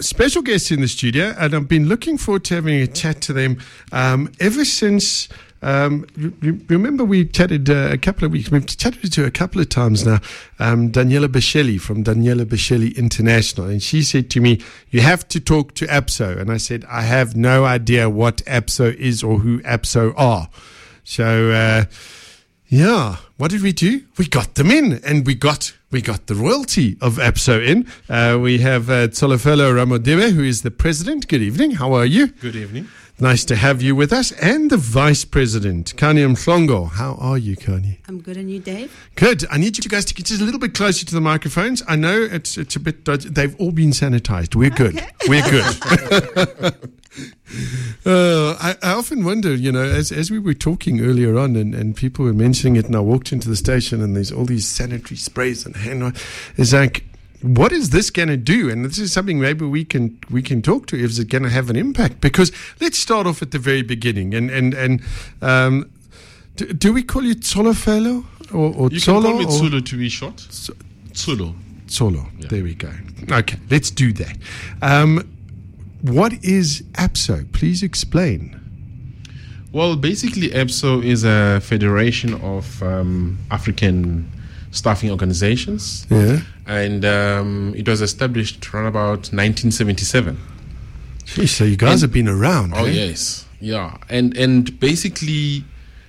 Special guests in the studio, and I've been looking forward to having a chat to them ever since. Remember we chatted a couple of times now, Daniela Bascelli from Daniela Bascelli International, and she said to me, you have to talk to APSO, and I said, I have no idea what APSO is or who APSO are. So yeah, what did we do? We got them in, and we got the royalty of APSO in. We have Tsholofelo Ramodebe, who is the president. Good evening, how are you? Good evening. Nice to have you with us. And the Vice President, Khanya Mhlongo. How are you, Khanya? I'm good, and you, Dave? Good. I need you guys to get just a little bit closer to the microphones. I know it's a bit dodgy. They've all been sanitized. We're good. Okay. We're good. I often wonder, you know, as we were talking earlier on and people were mentioning it, and I walked into the station and there's all these sanitary sprays and hand. It's like, what is this going to do? And this is something maybe we can talk to. Is it going to have an impact? Because let's start off at the very beginning. And do we call you Tsholofelo or you Tsolo? You can call me Tsolo to be short. Tsolo. Yeah. There we go. Okay, let's do that. What is APSO? Please explain. Well, basically, APSO is a federation of African staffing organizations, yeah, and it was established around about 1977. Jeez, so you guys have been around. Oh, eh? Yes, yeah, and basically,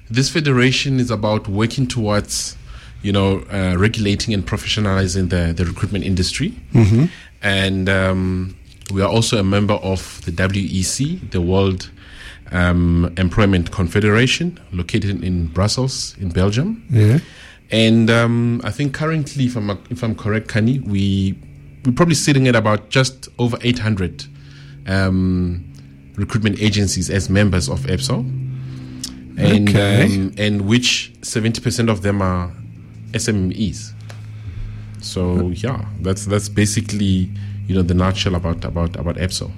this federation is about working towards, you know, regulating and professionalizing the recruitment industry, mm-hmm, and we are also a member of the WEC, the World Employment Confederation, located in Brussels, in Belgium. Yeah. And I think currently, if I'm correct, Khanya, we're probably sitting at about just over 800 recruitment agencies as members of APSO, and which 70% of them are SMEs. So yeah, that's basically, you know, the nutshell about APSO.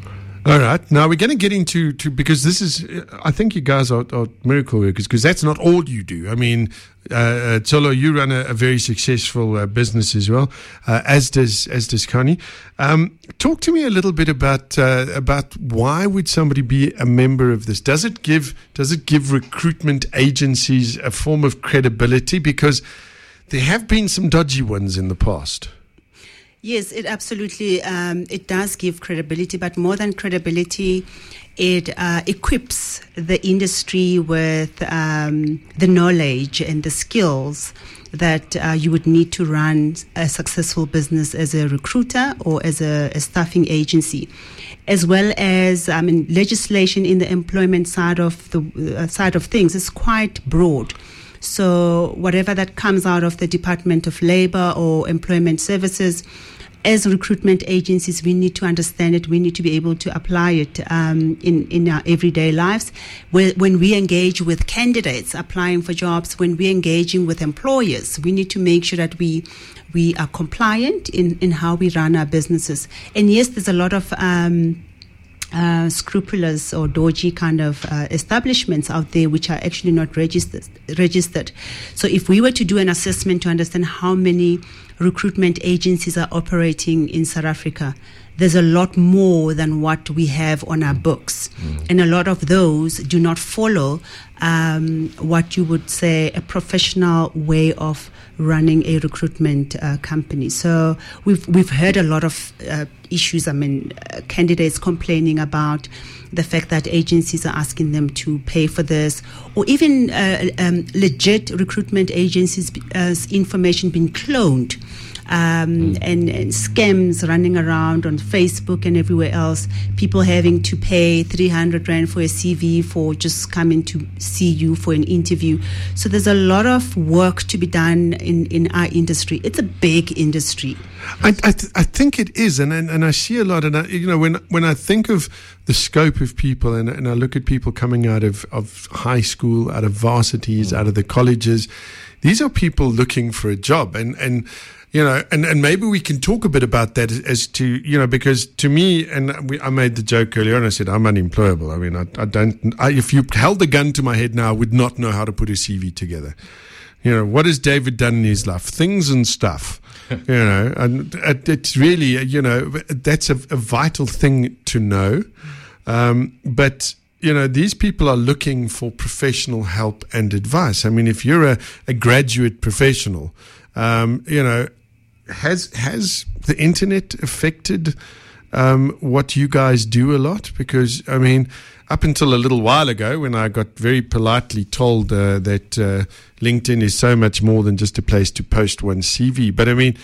All right. Now we're going to get into because this is, I think you guys are miracle workers, because that's not all you do. I mean, Tsolo, you run a very successful business as well, as does Khanya. Talk to me a little bit about why would somebody be a member of this? Does it give recruitment agencies a form of credibility? Because there have been some dodgy ones in the past. Yes, it absolutely, it does give credibility, but more than credibility, it equips the industry with the knowledge and the skills that you would need to run a successful business as a recruiter or as a staffing agency, as well as, I mean, legislation in the employment side of things is quite broad. So whatever that comes out of the Department of Labor or Employment Services, as recruitment agencies, we need to understand it. We need to be able to apply it in our everyday lives. When we engage with candidates applying for jobs, when we're engaging with employers, we need to make sure that we are compliant in how we run our businesses. And yes, there's a lot of scrupulous or dodgy kind of establishments out there which are actually not registered. So if we were to do an assessment to understand how many recruitment agencies are operating in South Africa, there's a lot more than what we have on our books. Mm. And a lot of those do not follow what you would say a professional way of running a recruitment company. So we've heard a lot of issues. I mean, candidates complaining about the fact that agencies are asking them to pay for this, or even legit recruitment agencies' information being cloned. And scams running around on Facebook and everywhere else, people having to pay 300 rand for a CV for just coming to see you for an interview. So there's a lot of work to be done in our industry. It's a big industry. I think it is, and I see a lot, and I, you know, when I think of the scope of people, and I look at people coming out of high school, out of varsities, out of the colleges, these are people looking for a job, and you know, and maybe we can talk a bit about that as to, you know, because to me, I made the joke earlier and I said, I'm unemployable. I mean, I don't, if you held a gun to my head now, I would not know how to put a CV together. You know, what has David done in his life? Things and stuff. You know, and it's really, you know, that's a vital thing to know. But, you know, these people are looking for professional help and advice. I mean, if you're a graduate professional, you know, has the internet affected what you guys do a lot? Because, I mean, up until a little while ago when I got very politely told that LinkedIn is so much more than just a place to post one's CV. But, I mean,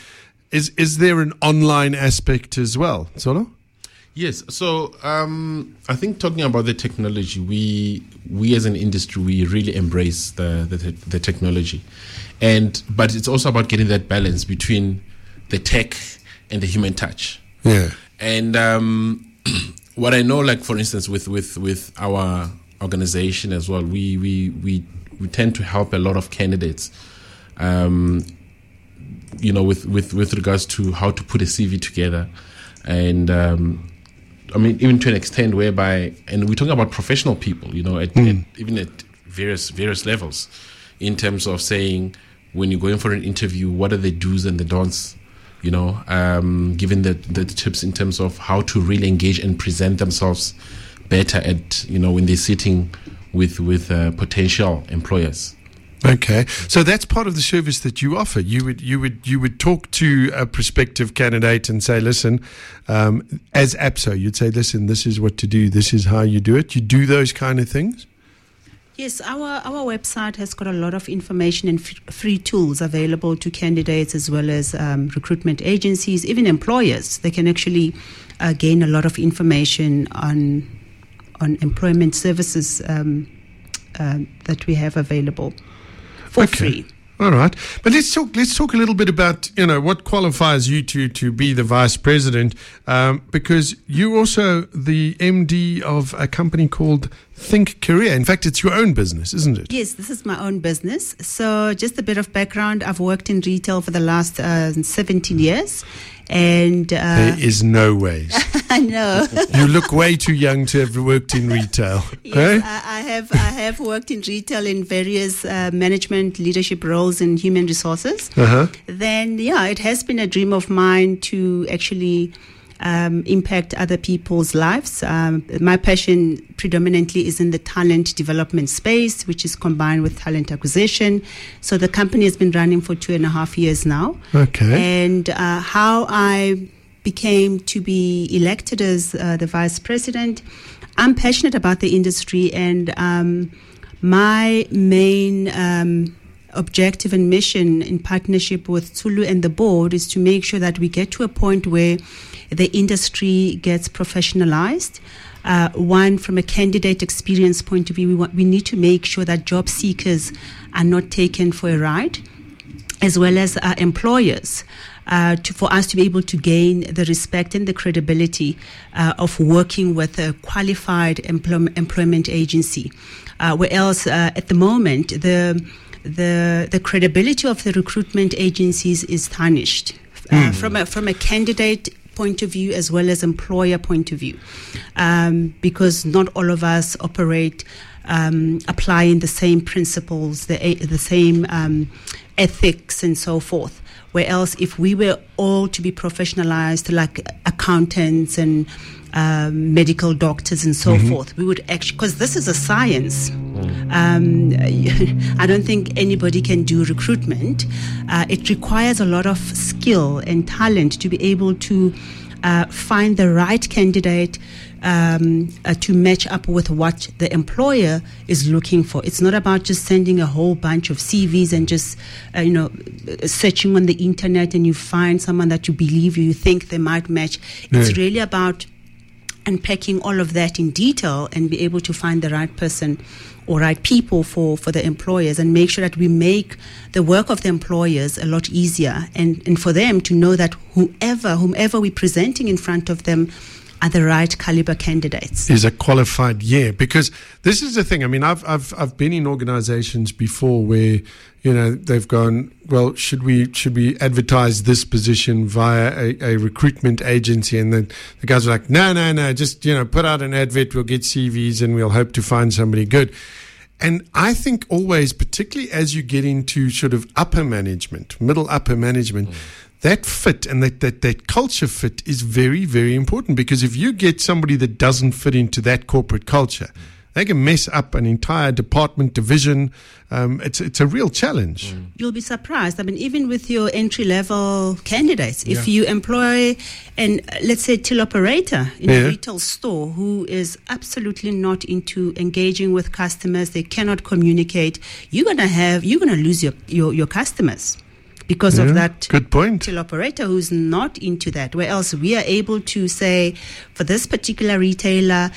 is there an online aspect as well, Solo? Yes. So I think talking about the technology, we as an industry, we really embrace the technology. But it's also about getting that balance between the tech and the human touch. Yeah. And what I know, like for instance, with our organization as well, we tend to help a lot of candidates, you know, with regards to how to put a CV together, and I mean even to an extent whereby, and we're talking about professional people, you know, even at various levels, in terms of saying when you're going for an interview, what are the do's and the don'ts. You know, given the tips in terms of how to really engage and present themselves better at, you know, when they're sitting with potential employers. Okay, so that's part of the service that you offer. You would talk to a prospective candidate and say, listen, as APSO, you'd say, listen, this is what to do, this is how you do it. You do those kind of things. Yes, our website has got a lot of information and free tools available to candidates as well as recruitment agencies, even employers. They can actually gain a lot of information on employment services that we have available for free. All right, but let's talk a little bit about, you know, what qualifies you to be the vice president, because you're also the MD of a company called Think Career. In fact, it's your own business, isn't it? Yes, this is my own business. So just a bit of background. I've worked in retail for the last 17 years. And there is no way. I know. You look way too young to have worked in retail. Yes, eh? I have worked in retail in various management leadership roles in human resources. Uh-huh. Then, yeah, it has been a dream of mine to actually impact other people's lives. My passion predominantly is in the talent development space, which is combined with talent acquisition. So the company has been running for 2.5 years now. Okay. And how I became to be elected as the vice president, I'm passionate about the industry, and my main objective and mission in partnership with Tsulu and the board is to make sure that we get to a point where the industry gets professionalized. One, from a candidate experience point of view, we need to make sure that job seekers are not taken for a ride, as well as our employers, for us to be able to gain the respect and the credibility of working with a qualified employment agency. Where else, at the moment, the credibility of the recruitment agencies is tarnished from a candidate point of view as well as employer point of view, because not all of us operate applying the same principles, the same ethics and so forth. Where else, if we were all to be professionalized like accountants and medical doctors and so forth, we would actually, because this is a science. I don't think anybody can do recruitment. It requires a lot of skill and talent to be able to find the right candidate to match up with what the employer is looking for. It's not about just sending a whole bunch of CVs and just, you know, searching on the internet and you find someone that you believe you think they might match. It's really about unpacking all of that in detail and be able to find the right person or right people for the employers, and make sure that we make the work of the employers a lot easier, and for them to know that whomever we're presenting in front of them are the right caliber candidates. Is a qualified, because this is the thing. I mean, I've been in organizations before where, you know, they've gone, well, should we advertise this position via a recruitment agency? And then the guys are like, no, just, you know, put out an advert, we'll get CVs and we'll hope to find somebody good. And I think always, particularly as you get into sort of upper management, middle upper management, that fit and that culture fit is very, very important, because if you get somebody that doesn't fit into that corporate culture, they can mess up an entire department, division. It's a real challenge. Mm. You'll be surprised. I mean, even with your entry-level candidates, if you employ an, let's say, till operator in a retail store who is absolutely not into engaging with customers, they cannot communicate, you're gonna lose your customers. Because of that till operator who's not into that, where else we are able to say, for this particular retailer,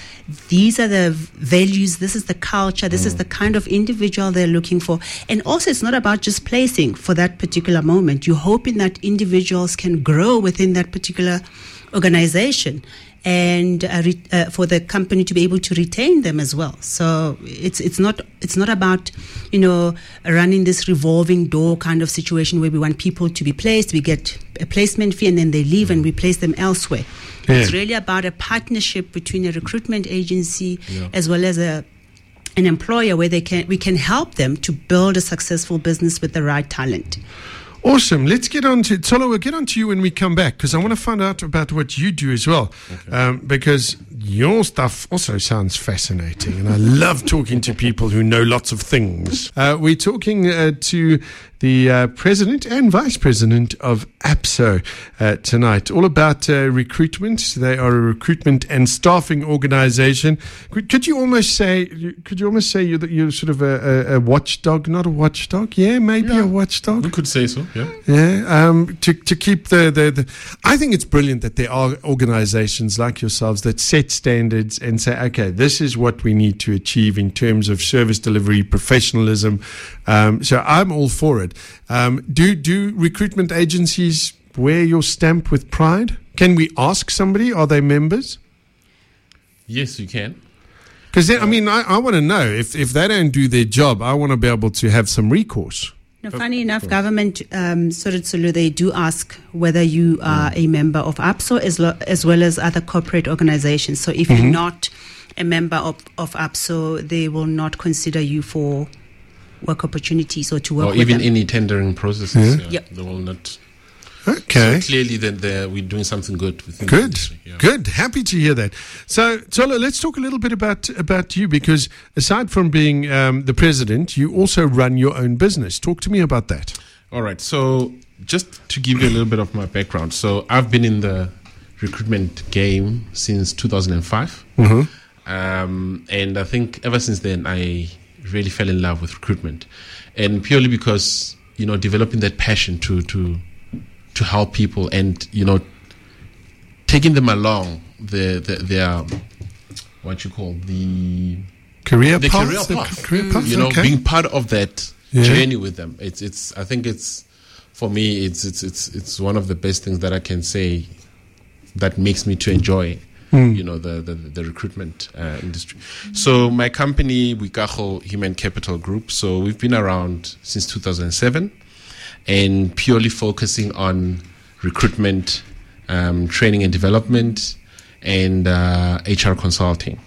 these are the values, this is the culture, this is the kind of individual they're looking for. And also, it's not about just placing for that particular moment. You're hoping that individuals can grow within that particular organization, and for the company to be able to retain them as well. So it's not about, you know, running this revolving door kind of situation where we want people to be placed, we get a placement fee and then they leave and we place them elsewhere. Yeah. It's really about a partnership between a recruitment agency as well as an employer, where we can help them to build a successful business with the right talent. Awesome. Let's get on to Tsolo. We'll get on to you when we come back, because I want to find out about what you do as well, because your stuff also sounds fascinating, and I love talking to people who know lots of things. We're talking to the president and vice president of APSO tonight, all about recruitment. They are a recruitment and staffing organisation. Could you almost say you're sort of a watchdog, not a watchdog? Yeah, maybe a watchdog. We could say so. Yeah. Yeah. To keep the I think it's brilliant that there are organisations like yourselves that set standards and say, okay, this is what we need to achieve in terms of service delivery, professionalism. So I'm all for it. Do recruitment agencies wear your stamp with pride? Can we ask somebody, are they members? Yes, you can. Because I mean, I want to know if they don't do their job, I want to be able to have some recourse. No, funny enough, government, Soludo, they do ask whether you are a member of APSO as well as other corporate organizations. So if you're not a member of APSO, they will not consider you for work opportunities or to work or with even them. Any tendering processes. They will not. Okay. So clearly that we're doing something good within the industry. Yeah. Good. Happy to hear that. So, Tsolo, let's talk a little bit about you, because aside from being the president, you also run your own business. Talk to me about that. All right. So just to give you a little bit of my background. So I've been in the recruitment game since 2005. Mm-hmm. And I think ever since then I really fell in love with recruitment, and purely because, you know, developing that passion to help people, and, you know, taking them along their career path, you know, being part of that journey with them. It's I think it's, for me, it's one of the best things that I can say that makes me to enjoy you know, the recruitment industry. So my company, Wikago Human Capital Group, so we've been around since 2007, and purely focusing on recruitment, training and development, and HR consulting.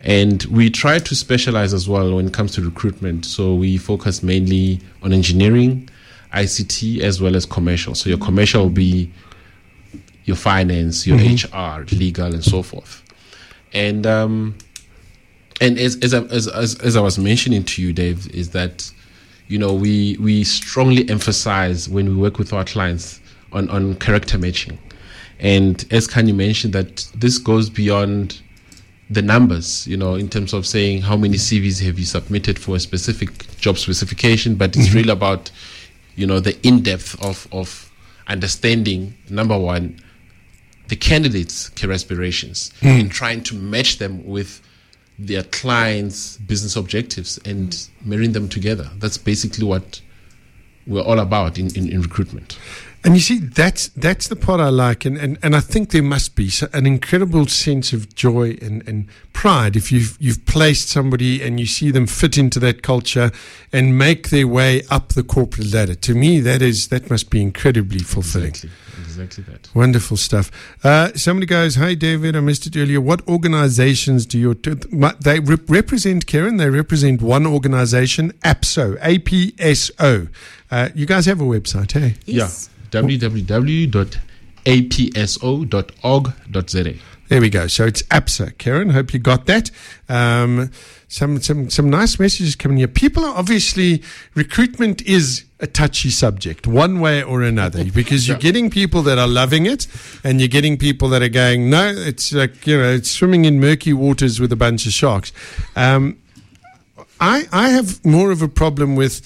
And we try to specialize as well when it comes to recruitment. So we focus mainly on engineering, ICT, as well as commercial. So your commercial will be your finance, your HR, legal, and so forth. And as I was mentioning to you, Dave, is that, you know, we strongly emphasize when we work with our clients on character matching. And as Kanye mentioned, that this goes beyond the numbers, you know, in terms of saying how many CVs have you submitted for a specific job specification, but it's really about, you know, the in-depth of understanding, number one, the candidates' career aspirations, and trying to match them with their clients' business objectives and marrying them together. That's basically what we're all about in recruitment. And you see, that's the part I like, and I think there must be an incredible sense of joy and pride if you've placed somebody and you see them fit into that culture and make their way up the corporate ladder. To me, that must be incredibly fulfilling. Exactly that. Wonderful stuff. Somebody goes, "Hi David, I missed it earlier. What organizations do you they represent, Karen? They represent one organization, APSO, APSO. You guys have a website, hey? Yes. Yeah. www.apso.org.za. There we go. So it's APSA. Karen, hope you got that. Some nice messages coming here. People are obviously, recruitment is a touchy subject, one way or another, because you're getting people that are loving it, and you're getting people that are going, no, it's like, you know, it's swimming in murky waters with a bunch of sharks. I have more of a problem with,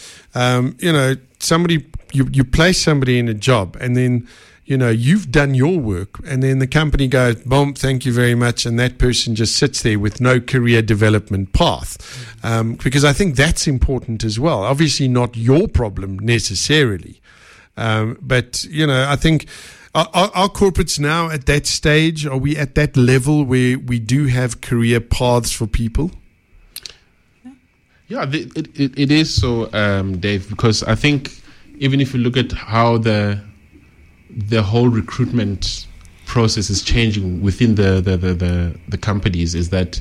somebody. You place somebody in a job, and then, you've done your work, and then the company goes, boom, thank you very much, and that person just sits there with no career development path, because I think that's important as well. Obviously not your problem necessarily, but, I think are corporates now at that stage? Are we at that level where we do have career paths for people? Yeah, it is so, Dave, because I think even if you look at how the whole recruitment process is changing within the companies, is that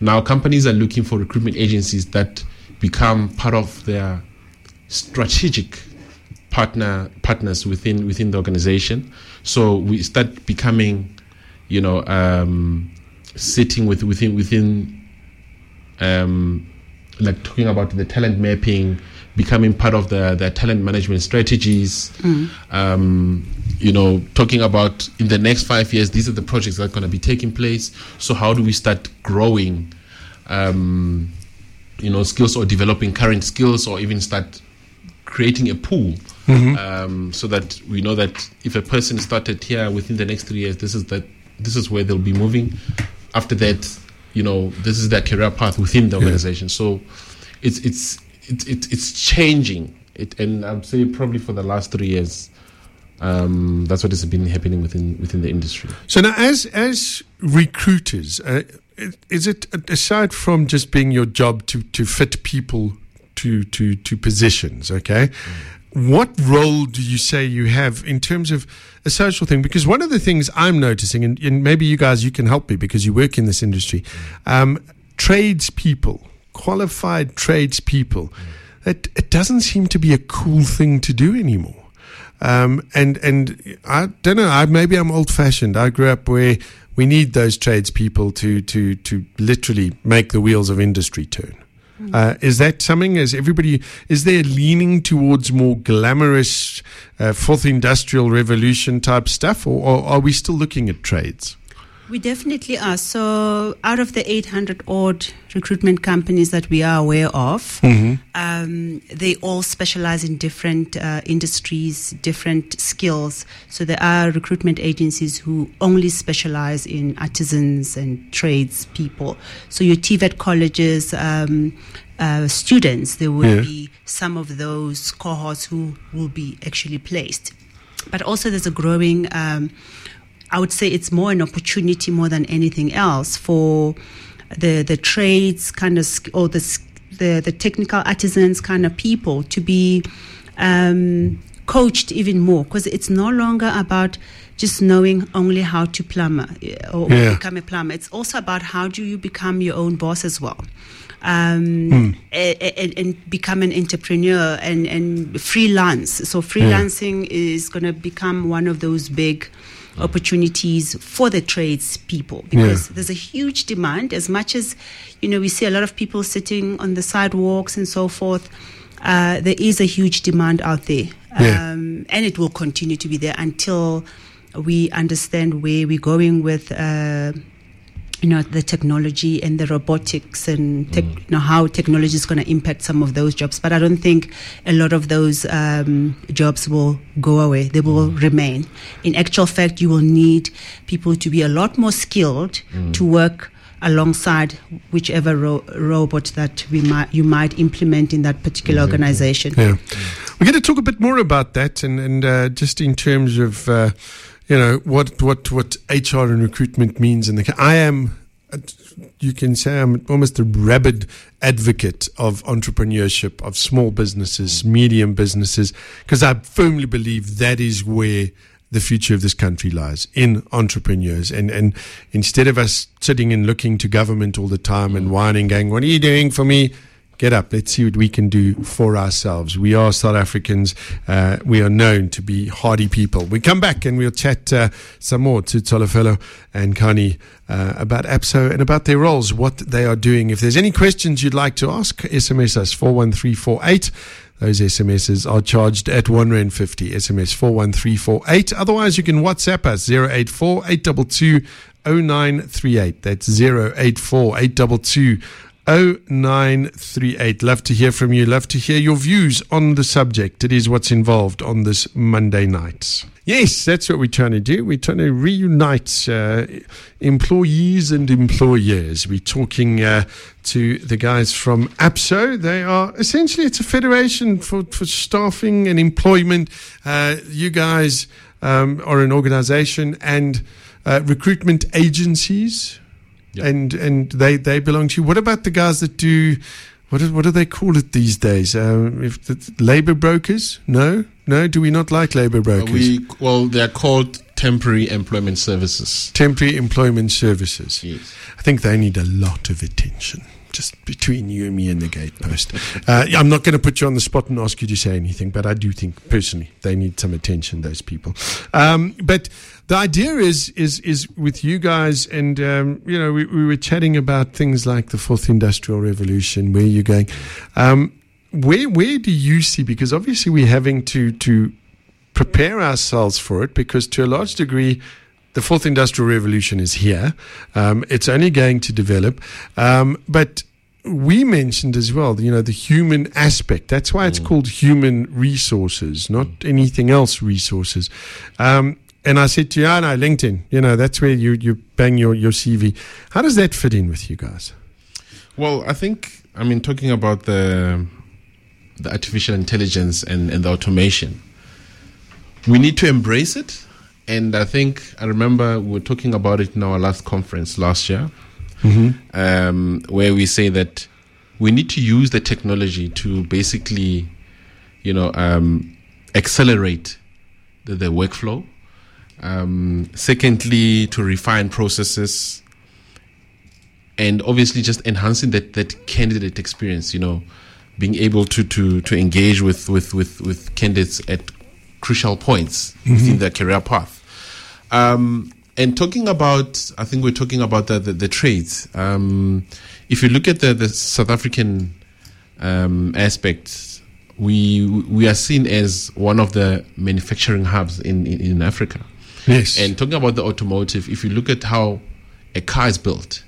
now companies are looking for recruitment agencies that become part of their strategic partners within the organization. So we start becoming, sitting within like talking about the talent mapping, becoming part of the talent management strategies, talking about in the next 5 years, these are the projects that are going to be taking place. So how do we start growing, skills, or developing current skills, or even start creating a pool, so that we know that if a person started here within the next 3 years, this is where they'll be moving. After that, this is their career path within the organization. So it's changing, and I'd say probably for the last 3 years, that's what has been happening within the industry. So now, as recruiters, is it, aside from just being your job to fit people to positions, okay? What role do you say you have in terms of a social thing? Because one of the things I'm noticing, and maybe you guys, you can help me because you work in this industry, tradespeople, qualified tradespeople, that it doesn't seem to be a cool thing to do anymore. And I don't know, maybe I'm old-fashioned. I grew up where we need those tradespeople to literally make the wheels of industry turn. Is that something? Is there leaning towards more glamorous fourth industrial revolution type stuff, or are we still looking at trades? We definitely are. So out of the 800 odd recruitment companies that we are aware of, they all specialize in different industries, different skills. So there are recruitment agencies who only specialize in artisans and trades people. So your TVET colleges, students, there will be some of those cohorts who will be actually placed. But also there's a growing I would say it's more an opportunity more than anything else for the trades kind of, or the technical artisans kind of people to be coached even more, because it's no longer about just knowing only how to plumber or become a plumber. It's also about how do you become your own boss as well, and become an entrepreneur and freelance. So freelancing is going to become one of those big opportunities for the trades people, because there's a huge demand. As much as we see a lot of people sitting on the sidewalks and so forth, there is a huge demand out there, and it will continue to be there until we understand where we're going with the technology and the robotics and how technology is going to impact some of those jobs. But I don't think a lot of those jobs will go away. They will remain. In actual fact, you will need people to be a lot more skilled to work alongside whichever robot that you might implement in that particular organization. Yeah. We're going to talk a bit more about that and just in terms of what HR and recruitment means. You can say I'm almost a rabid advocate of entrepreneurship, of small businesses, medium businesses, because I firmly believe that is where the future of this country lies, in entrepreneurs. And instead of us sitting and looking to government all the time and whining, going, what are you doing for me? Get up. Let's see what we can do for ourselves. We are South Africans. We are known to be hardy people. We come back and we'll chat some more to Tsholofelo and Khani about APSO and about their roles, what they are doing. If there's any questions you'd like to ask, SMS us 41348. Those SMSs are charged at R1.50, SMS 41348. Otherwise, you can WhatsApp us 084-822-0938. That's 084-822-0938. 0938. Love to hear from you. Love to hear your views on the subject. It is what's involved on this Monday night. Yes, that's what we're trying to do. We're trying to reunite employees and employers. We're talking to the guys from APSO. They are essentially, it's a federation for staffing and employment. You guys are an organization and recruitment agencies. Yep. And they belong to you. What about the guys that do, what do they call it these days? Labour brokers? No. Do we not like labour brokers? They are called temporary employment services. Temporary employment services. Yes. I think they need a lot of attention. Just between you and me and the gatepost. I'm not going to put you on the spot and ask you to say anything, but I do think personally they need some attention, those people. But the idea is with you guys, and we were chatting about things like the Fourth Industrial Revolution. Where you're going, where do you see? Because obviously we're having to prepare ourselves for it, because to a large degree, the Fourth Industrial Revolution is here. It's only going to develop. But we mentioned as well, the human aspect. That's why it's called human resources, not anything else resources. And I said to you, LinkedIn, that's where you bang your CV. How does that fit in with you guys? Well, I think, talking about the artificial intelligence and the automation, we need to embrace it. And I think I remember we were talking about it in our last conference last year, where we say that we need to use the technology to basically, accelerate the workflow. Secondly, to refine processes, and obviously just enhancing that candidate experience. Being able to engage with candidates at crucial points within their career path. And talking about, I think we're talking about the trades. If you look at the South African aspect, we are seen as one of the manufacturing hubs in Africa. Yes. And talking about the automotive, if you look at how a car is built,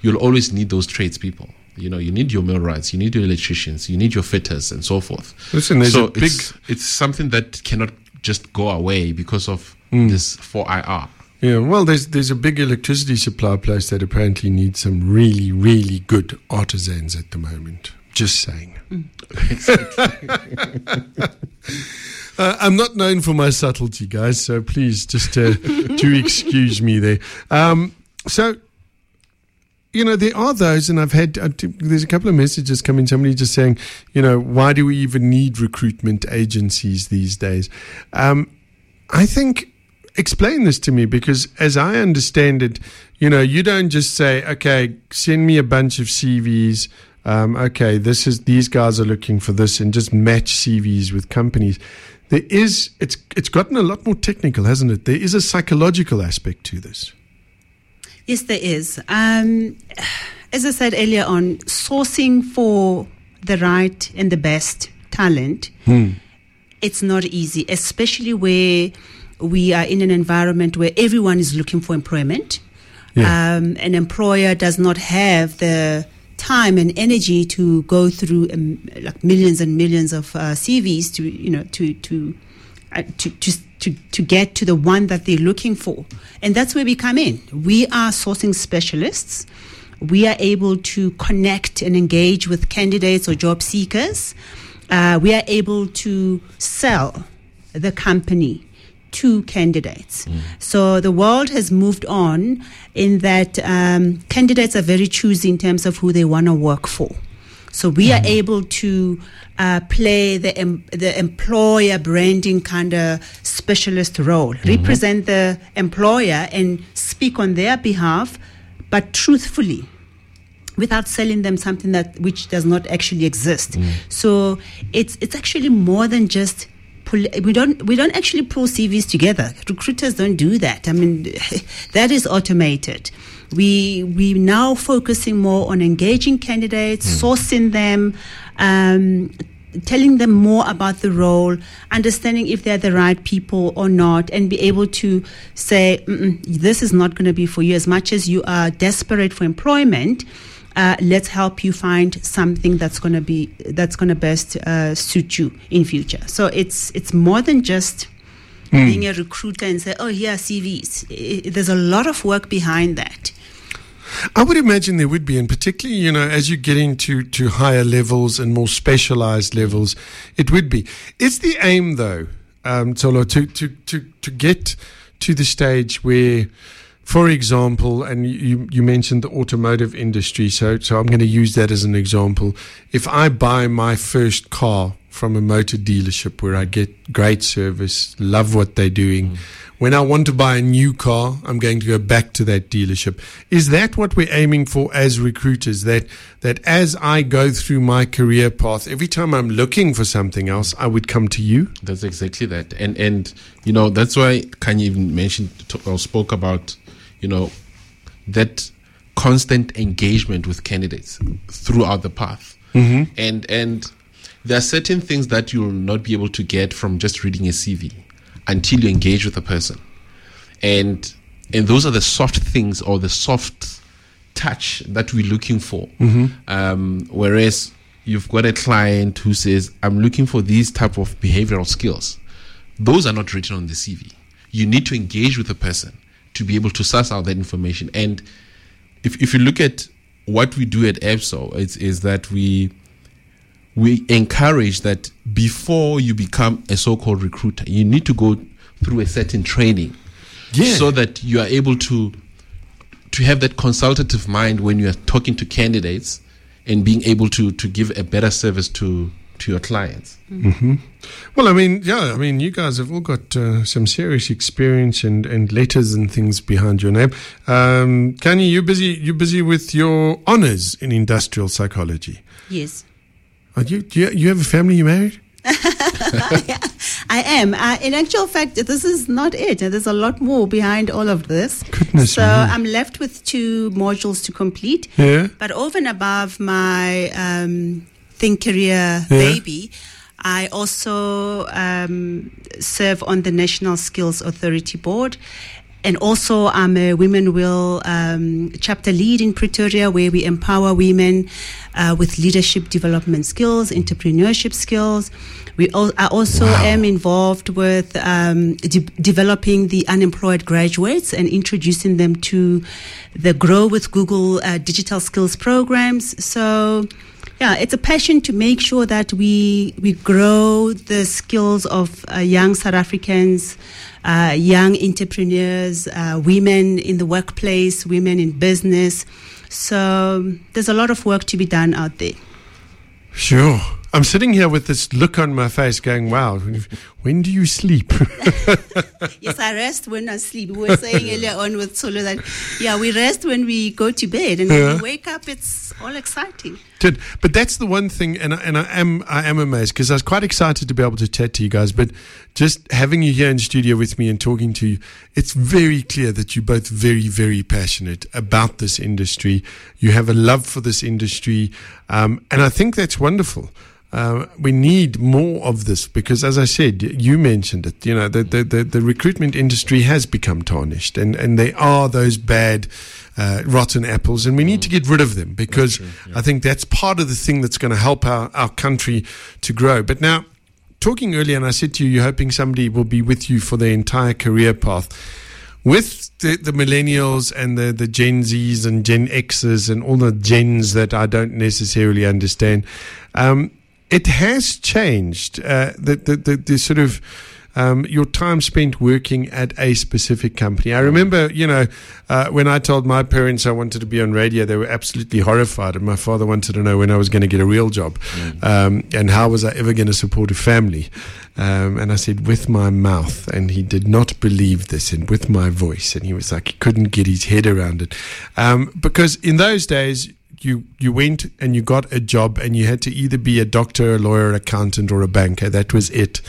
you'll always need those tradespeople. You need your millwrights, you need your electricians, you need your fitters, and so forth. Listen, it's something that cannot just go away because of this 4IR. Yeah, well, there's a big electricity supply place that apparently needs some really, really good artisans at the moment. Just saying. I'm not known for my subtlety, guys, so please just do excuse me there. There are those, and there's a couple of messages coming, somebody just saying, why do we even need recruitment agencies these days? I think, explain this to me, because as I understand it, you don't just say, okay, send me a bunch of CVs, these guys are looking for this, and just match CVs with companies. It's gotten a lot more technical, hasn't it? There is a psychological aspect to this. Yes, there is. As I said earlier on, sourcing for the right and the best talent, it's not easy, especially where we are in an environment where everyone is looking for employment. Yeah. An employer does not have the time and energy to go through millions and millions of CVs to get to the one that they're looking for. And that's where we come in. We are sourcing specialists. we are able to connect and engage with candidates or job seekers. We are able to sell the company to candidates. Mm. So the world has moved on in that candidates are very choosy in terms of who they want to work for. So we are able to play the employer branding kind of specialist role, represent the employer and speak on their behalf, but truthfully, without selling them something that which does not actually exist. Mm. So it's actually more than just. We don't actually pull CVs together. Recruiters don't do that. I mean, that is automated. We now focusing more on engaging candidates, sourcing them, telling them more about the role, understanding if they're the right people or not, and be able to say, this is not going to be for you. As much as you are desperate for employment, let's help you find something that's going to best suit you in future. So it's more than just being a recruiter and say, oh, here are CVs. There's a lot of work behind that. I would imagine there would be, and particularly, you know, as you get into to higher levels and more specialized levels, it would be. Is the aim, though, Tsolo, to get to the stage where, for example, and you mentioned the automotive industry, so I'm going to use that as an example. If I buy my first car from a motor dealership where I get great service, love what they're doing, when I want to buy a new car, I'm going to go back to that dealership. Is that what we're aiming for as recruiters, that as I go through my career path, every time I'm looking for something else, I would come to you? That's exactly that. And you know, that's why Kanye even mentioned or spoke about, you know, that constant engagement with candidates throughout the path. Mm-hmm. And there are certain things that you will not be able to get from just reading a CV until you engage with a person. And those are the soft things or the soft touch that we're looking for. Mm-hmm. Whereas you've got a client who says, I'm looking for these type of behavioral skills. Those are not written on the CV. You need to engage with a person to be able to suss out that information. And if you look at what we do at EBSO, is that we encourage that before you become a so-called recruiter, you need to go through a certain training so that you are able to have that consultative mind when you are talking to candidates and being able to give a better service to your clients. Mm-hmm. Well, I mean, you guys have all got some serious experience and letters and things behind your name. Kanye, you're busy with your honours in industrial psychology. Yes. Are you? Do you have a family? You married? Yeah, I am. In actual fact, this is not it. There's a lot more behind all of this. Goodness. So man. I'm left with 2 modules to complete. Yeah. But over and above my Think Career baby, I also serve on the National Skills Authority Board, and also I'm a Women Will chapter lead in Pretoria, where we empower women with leadership development skills, entrepreneurship skills. I also am involved with developing the unemployed graduates and introducing them to the Grow with Google digital skills programs. So yeah, it's a passion to make sure that we grow the skills of young South Africans, young entrepreneurs, women in the workplace, women in business. So there's a lot of work to be done out there. Sure. I'm sitting here with this look on my face going, wow, when do you sleep? Yes, I rest when I sleep. We were saying earlier on with Tsolo that, we rest when we go to bed. And when we wake up, it's all exciting. But that's the one thing, and I am amazed, because I was quite excited to be able to chat to you guys. But just having you here in studio with me and talking to you, it's very clear that you're both very, very passionate about this industry. You have a love for this industry. And I think that's wonderful. We need more of this because, as I said, you mentioned it, you know, the recruitment industry has become tarnished and they are those bad, rotten apples, and we need to get rid of them because I think that's part of the thing that's going to help our country to grow. But now, talking earlier, and I said to you, you're hoping somebody will be with you for their entire career path. with the millennials and the Gen Zs and Gen Xs and all the gens that I don't necessarily understand, it has changed. The sort of your time spent working at a specific company. I remember, when I told my parents I wanted to be on radio, they were absolutely horrified, and my father wanted to know when I was going to get a real job, and how was I ever going to support a family. And I said, with my mouth, and he did not believe this, and with my voice, and he was like, he couldn't get his head around it, because in those days, You went and you got a job, and you had to either be a doctor, a lawyer, an accountant, or a banker. That was it.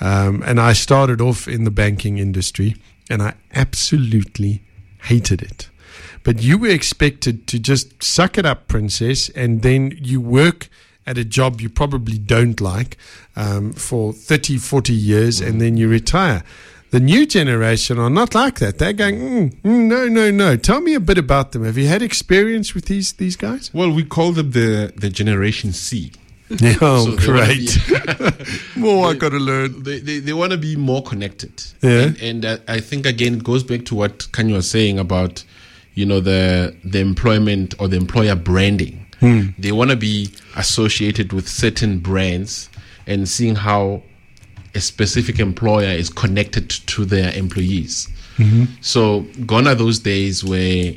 And I started off in the banking industry, and I absolutely hated it. But you were expected to just suck it up, princess, and then you work at a job you probably don't like for 30, 40 years, and then you retire. The new generation are not like that. They're going, no. Tell me a bit about them. Have you had experience with these guys? Well, we call them the Generation C. Oh, great. More I got to learn. They want to be more connected. Yeah. And I think, again, it goes back to what Kanye was saying about, the employment or the employer branding. They want to be associated with certain brands and seeing how a specific employer is connected to their employees. So gone are those days where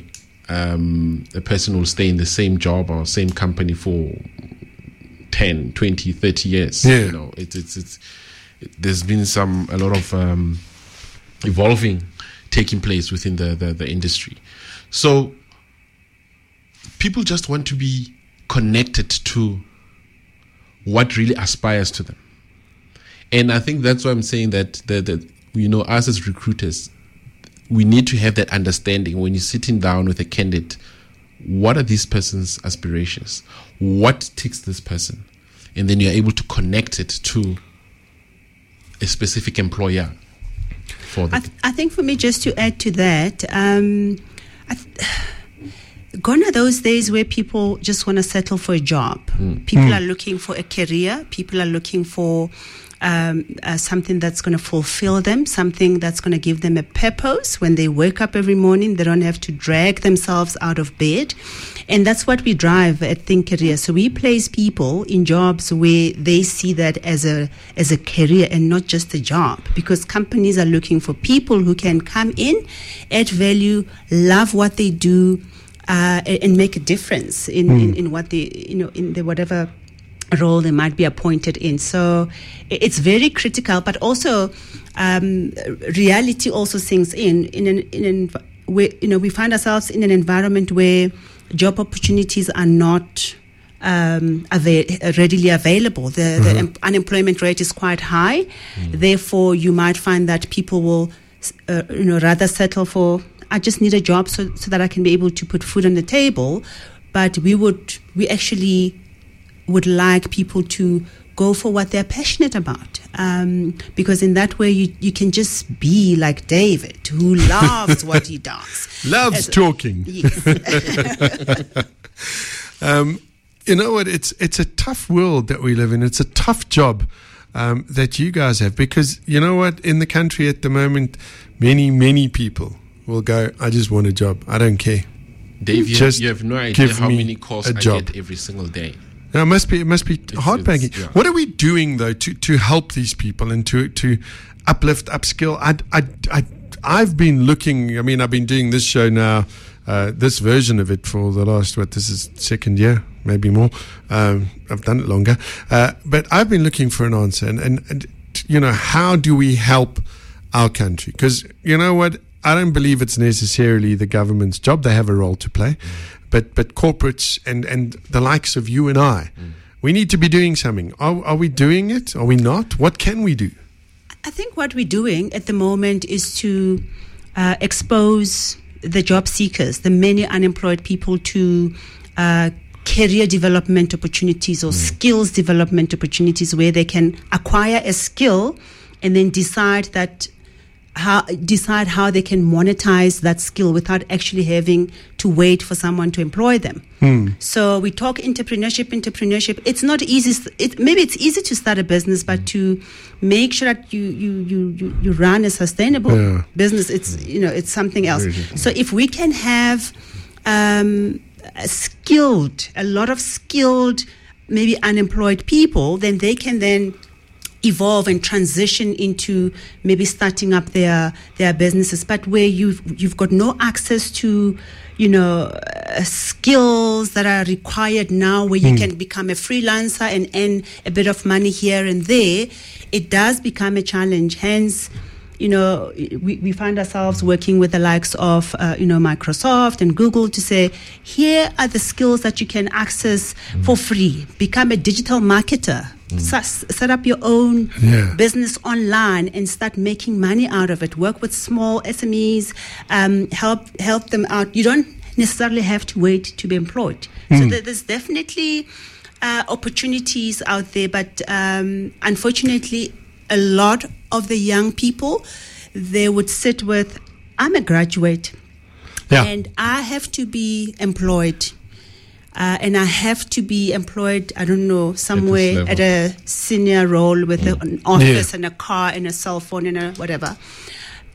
a person will stay in the same job or same company for 10, 20, 30 years. Yeah. There's been a lot of evolving taking place within the industry. So people just want to be connected to what really aspires to them. And I think that's why I'm saying that us as recruiters, we need to have that understanding when you're sitting down with a candidate. What are this person's aspirations? What ticks this person? And then you're able to connect it to a specific employer. I think for me, just to add to that, gone are those days where people just want to settle for a job. People are looking for a career. People are looking for something that's going to fulfill them, something that's going to give them a purpose. When they wake up every morning, they don't have to drag themselves out of bed. And that's what we drive at Think Career. So we place people in jobs where they see that as a career and not just a job, because companies are looking for people who can come in, add value, love what they do, and make a difference in what they, in the whatever role they might be appointed in. So it's very critical, but also reality also sinks in an we find ourselves in an environment where job opportunities are not readily available. The unemployment rate is quite high. Therefore, you might find that people will rather settle for, I just need a job so that I can be able to put food on the table. But we actually would like people to go for what they're passionate about, because in that way you can just be like David, who loves what he does. Loves talking. Yes. You know what? It's a tough world that we live in. It's a tough job that you guys have, because you know what? In the country at the moment, many, many people will go, I just want a job. I don't care. Dave, you have no idea how many calls I get every single day. No, it must be heartbreaking. Yeah. What are we doing though to help these people and to uplift, upskill? I've been looking. I mean, I've been doing this show now, this version of it for the last this is second year, maybe more. I've done it longer, but I've been looking for an answer. And how do we help our country? Because you know what, I don't believe it's necessarily the government's job. They have a role to play. But corporates and the likes of you and I, we need to be doing something. Are we doing it? Are we not? What can we do? I think what we're doing at the moment is to expose the job seekers, the many unemployed people, to career development opportunities or skills development opportunities where they can acquire a skill and then decide that decide how they can monetize that skill without actually having to wait for someone to employ them. So we talk entrepreneurship. It's not easy. Maybe it's easy to start a business, but to make sure that you run a sustainable business, it's something else. So if we can have a lot of skilled, maybe unemployed people, then they can then evolve and transition into maybe starting up their businesses. But where you've got no access to, skills that are required now, where you can become a freelancer and earn a bit of money here and there, it does become a challenge. Hence, we find ourselves working with the likes of, Microsoft and Google to say, here are the skills that you can access for free. Become a digital marketer. Set up your own business online and start making money out of it. Work with small SMEs, help them out. You don't necessarily have to wait to be employed. So there's definitely opportunities out there, but unfortunately, a lot of the young people, they would sit with, I'm a graduate and I have to be employed. And I have to be employed, I don't know, somewhere at a senior role with an office and a car and a cell phone and a whatever.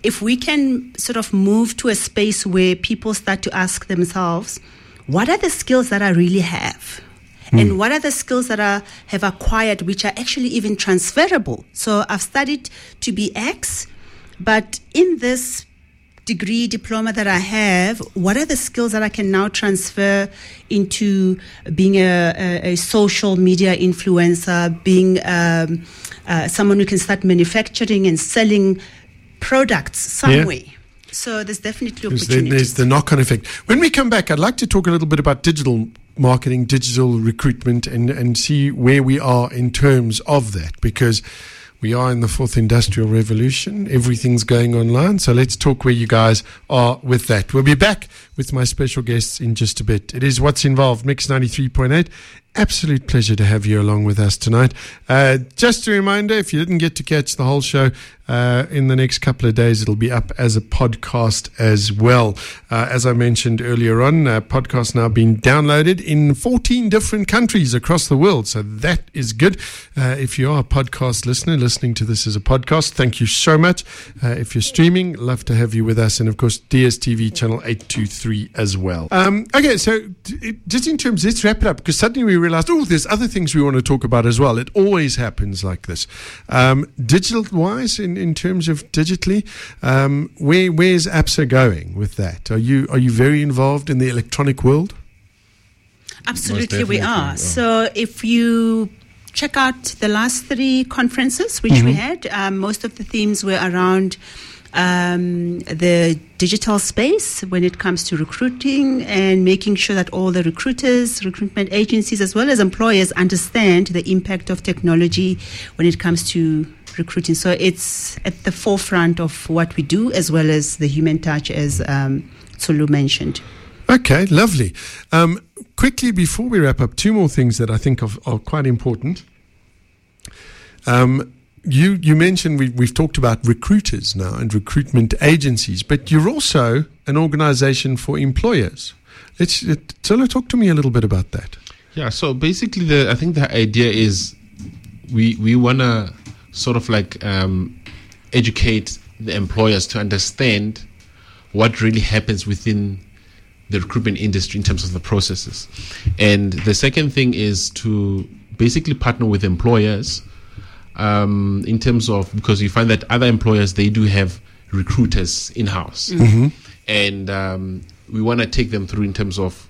If we can sort of move to a space where people start to ask themselves, what are the skills that I really have? And what are the skills that I have acquired which are actually even transferable? So I've studied to be X, but in this degree, diploma that I have, what are the skills that I can now transfer into being a social media influencer, being someone who can start manufacturing and selling products some way? So there's definitely opportunities. There's the knock-on effect. When we come back, I'd like to talk a little bit about digital marketing, digital recruitment, and see where we are in terms of that, because we are in the fourth industrial revolution. Everything's going online. So let's talk where you guys are with that. We'll be back with my special guests in just a bit. It is What's Involved, Mix 93.8. Absolute pleasure to have you along with us tonight. Just a reminder, if you didn't get to catch the whole show, in the next couple of days, it'll be up as a podcast as well. As I mentioned earlier on, podcasts now being downloaded in 14 different countries across the world. So that is good. If you are a podcast listener, listening to this as a podcast, thank you so much. If you're streaming, love to have you with us. And of course, DSTV channel 823 as well. Okay, so just in terms, let's wrap it up, because suddenly we realized, there's other things we want to talk about as well. It always happens like this. Digital-wise, in terms of digitally, where's Absa going with that? Are you very involved in the electronic world? Absolutely, we are. So if you check out the last three conferences which we had, most of the themes were around the digital space when it comes to recruiting and making sure that all the recruiters, recruitment agencies, as well as employers understand the impact of technology when it comes to recruiting. So it's at the forefront of what we do, as well as the human touch, as Tsulu mentioned. Okay, lovely. Quickly, before we wrap up, two more things that I think are quite important. You mentioned we've talked about recruiters now and recruitment agencies, but you're also an organization for employers. Tsolo, talk to me a little bit about that. Yeah, so basically I think the idea is we want to sort of like educate the employers to understand what really happens within the recruitment industry in terms of the processes. And the second thing is to basically partner with employers in terms of, because you find that other employers, they do have recruiters in-house. And we want to take them through in terms of,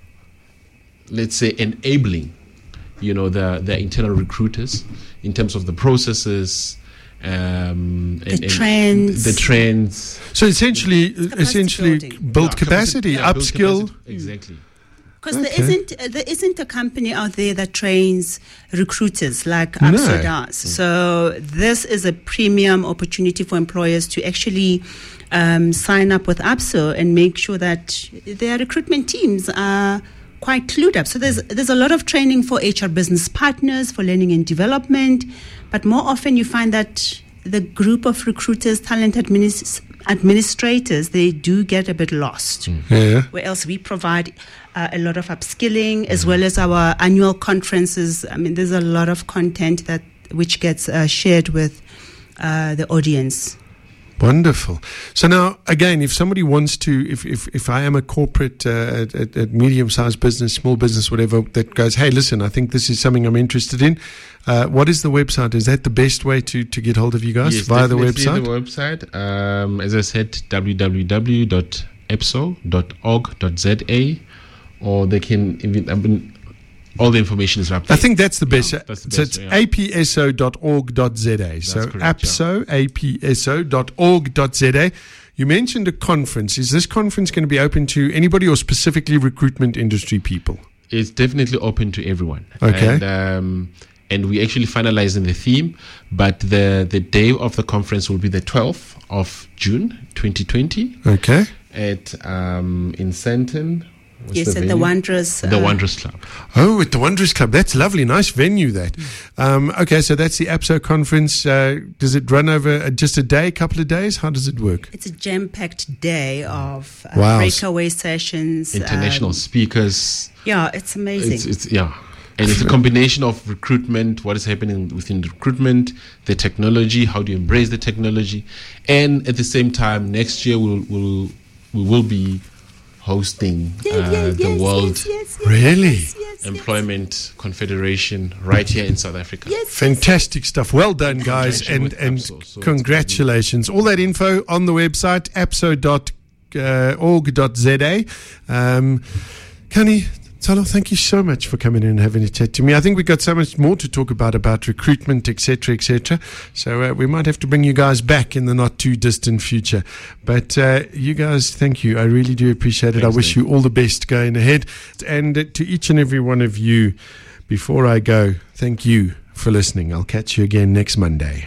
let's say, enabling, their internal recruiters in terms of the processes, the trends. So essentially build capacity, upskill. Exactly. Because there isn't a company out there that trains recruiters like Absa does. So this is a premium opportunity for employers to actually sign up with Absa and make sure that their recruitment teams are quite clued up. So there's a lot of training for HR business partners, for learning and development, but more often you find that the group of recruiters, talent administrators, they do get a bit lost. Where else we provide a lot of upskilling as well as our annual conferences. I mean, there's a lot of content that which gets shared with the audience. Wonderful. So now, again, if somebody wants to, if I am a corporate, at medium-sized business, small business, whatever, that goes, hey, listen, I think this is something I'm interested in, what is the website? Is that the best way to get hold of you guys? Yes, via the website? The website. As I said, www.epso.org.za, or they can even... all the information is up there. I think that's the best. Yeah, that's the best. So it's apso.org.za. That's so correct, APSO, yeah. apso.org.za. You mentioned a conference. Is this conference going to be open to anybody or specifically recruitment industry people? It's definitely open to everyone. Okay. And we're actually finalizing the theme, but the day of the conference will be the 12th of June, 2020. Okay. At in Sandton. Yes, at the Wondrous... the Wondrous Club. Oh, at the Wondrous Club. That's lovely. Nice venue, that. Okay, so that's the APSO conference. Does it run over just a day, a couple of days? How does it work? It's a jam-packed day of breakaway sessions. International speakers. Yeah, it's amazing. It's And it's a combination of recruitment, what is happening within the recruitment, the technology, how do you embrace the technology. And at the same time, next year we will be... hosting the World Employment Confederation right here in South Africa. Fantastic stuff. Well done, guys, and APSO, so congratulations. All that info on the website, apso.org.za. Connie, Tsalo, thank you so much for coming in and having a chat to me. I think we've got so much more to talk about recruitment, et cetera, so we might have to bring you guys back in the not-too-distant future. But you guys, thank you. I really do appreciate it. Thanks, I wish you all the best going ahead. And to each and every one of you, before I go, thank you for listening. I'll catch you again next Monday.